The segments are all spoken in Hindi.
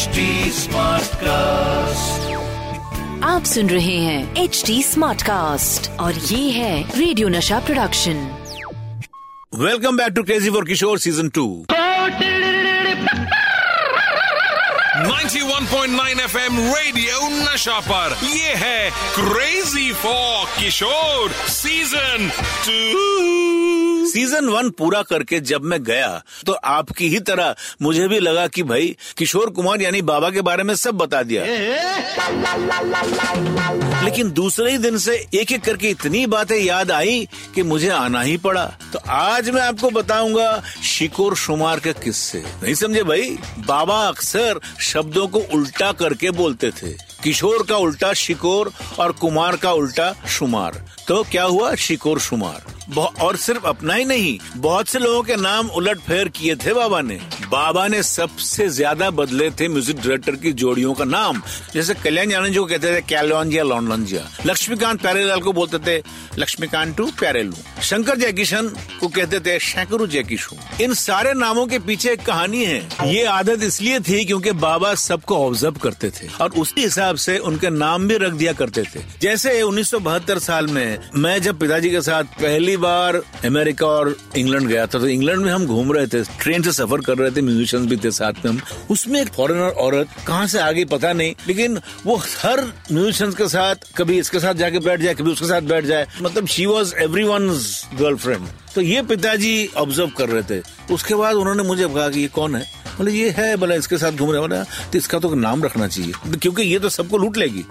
HD smart cast. आप सुन रहे हैं HD स्मार्ट कास्ट और ये है radio Nasha production. Welcome back to crazy for Kishore season 2 91.9 FM radio Nasha पर ये है crazy for Kishore season 2। Season 1 पूरा करके जब मैं गया तो आपकी ही तरह मुझे भी लगा कि भाई किशोर कुमार यानी बाबा के बारे में सब बता दिया, लेकिन दूसरे ही दिन से एक एक करके इतनी बातें याद आई कि मुझे आना ही पड़ा। तो आज मैं आपको बताऊंगा शिकोर शुमार के किस्से। नहीं समझे भाई, बाबा अक्सर शब्दों को उल्टा करके बोलते थे। किशोर का उल्टा शिकोर और कुमार का उल्टा शुमार। तो क्या हुआ, शिकोर शुमार। और सिर्फ अपना ही नहीं, बहुत से लोगों के नाम उलट फेर किए थे बाबा ने। बाबा ने सबसे ज्यादा बदले थे म्यूजिक डायरेक्टर की जोड़ियों का नाम। जैसे कल्याण जाजी को कहते थे कैलॉन्जिया लॉन्जिया, लक्ष्मीकांत प्यारेलाल को बोलते थे लक्ष्मीकांतू प्यारेलू, शंकर जयकिशन को कहते थे शंकरू जयकिशू। इन सारे नामों के पीछे एक कहानी है। ये आदत इसलिए थी क्योंकि बाबा सबको ऑब्जर्व करते थे और उसी हिसाब से उनके नाम भी रख दिया करते थे। जैसे 1972 साल में मैं जब पिताजी के साथ पहली बार अमेरिका और इंग्लैंड गया था, तो इंग्लैंड में हम घूम रहे थे, ट्रेन से सफर कर रहे थे, म्यूजिशियंस भी थे साथ में हम। उसमें एक फॉरेनर औरत कहाँ से आ गई पता नहीं, लेकिन वो हर म्यूजिशियंस के साथ, कभी इसके साथ जाके बैठ जाए, कभी उसके साथ बैठ जाए, मतलब शी वॉज एवरीवन्स गर्लफ्रेंड। तो ये पिताजी ऑब्जर्व कर रहे थे। उसके बाद उन्होंने मुझे कहा कि ये कौन है, बोले ये है, बोला इसके साथ घूम रहा है, बोला तो इसका तो नाम रखना चाहिए क्योंकि ये तो सबको लूट लेगी।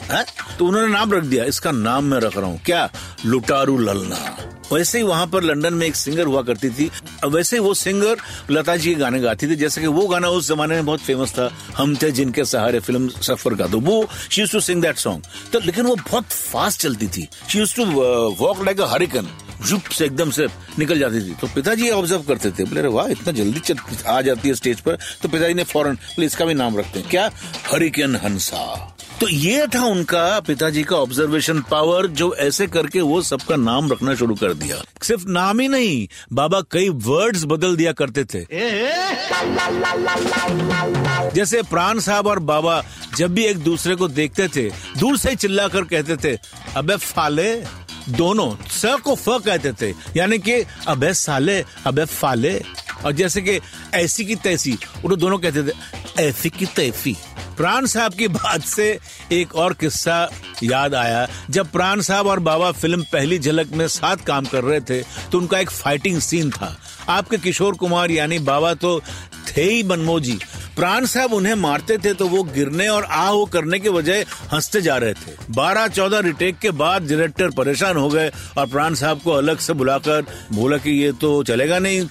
तो उन्होंने नाम रख दिया, इसका नाम मैं रख रहा हूँ क्या, लुटारू ललना। वैसे ही वहाँ पर लंदन में एक सिंगर हुआ करती थी, वैसे ही वो सिंगर लता जी के गाने गाती थी। जैसे कि वो गाना उस जमाने में बहुत फेमस था, हम थे जिनके सहारे, फिल्म सफर का, तो वो she used to sing that song. तो लेकिन वो बहुत फास्ट चलती थी, she used to walk like a hurricane, झुप से एकदम से निकल जाती थी। तो पिताजी ऑब्जर्व करते थे, बोले वाह इतना जल्दी आ जाती है स्टेज पर। तो पिताजी ने फौरन बोले इसका भी नाम रखते हैं क्या, हरिकन हंसा। तो ये था उनका, पिताजी का ऑब्जर्वेशन पावर, जो ऐसे करके वो सबका नाम रखना शुरू कर दिया। सिर्फ नाम ही नहीं, बाबा कई वर्ड्स बदल दिया करते थे। जैसे प्राण साहब और बाबा जब भी एक दूसरे को देखते थे, दूर से चिल्ला कर कहते थे अबे फाले, दोनों स को फ कहते थे, यानी कि अबे साले, अबे फाले। और जैसे कि ऐसी की तैसी, वो दोनों कहते थे ऐसी की तैसी। प्राण साहब की बात से एक और किस्सा याद आया। जब प्राण साहब और बाबा फिल्म पहली झलक में साथ काम कर रहे थे, तो उनका एक फाइटिंग सीन था। आपके किशोर कुमार यानी बाबा तो थे ही बनमोजी। प्राण साहब उन्हें मारते थे तो वो गिरने और आहो करने के बजाय हंसते जा रहे थे। 12-14 रिटेक के बाद डायरेक्टर परेशान हो गए और प्राण साहब को अलग से बुलाकर बोला कि ये तो चलेगा नहीं,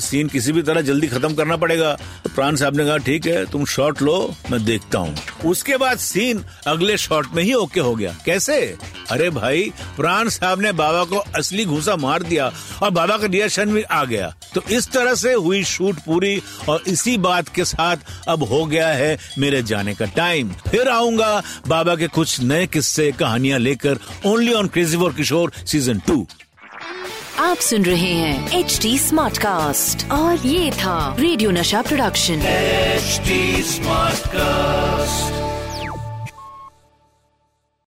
सीन किसी भी तरह जल्दी खत्म करना पड़ेगा। तो प्राण साहब ने कहा ठीक है तुम शॉट लो मैं देखता हूँ। उसके बाद सीन अगले शॉट में ही ओके हो गया। कैसे, अरे भाई प्राण साहब ने बाबा को असली घूसा मार दिया और बाबा का रिएक्शन भी आ गया। तो इस तरह से हुई शूट पूरी और इसी बात के साथ अब हो गया है मेरे जाने का टाइम। फिर आऊंगा बाबा के कुछ नए किस्से कहानियां लेकर, only on crazy for Kishore season 2। आप सुन रहे हैं HD स्मार्ट कास्ट और ये था radio Nasha production HD smart cast.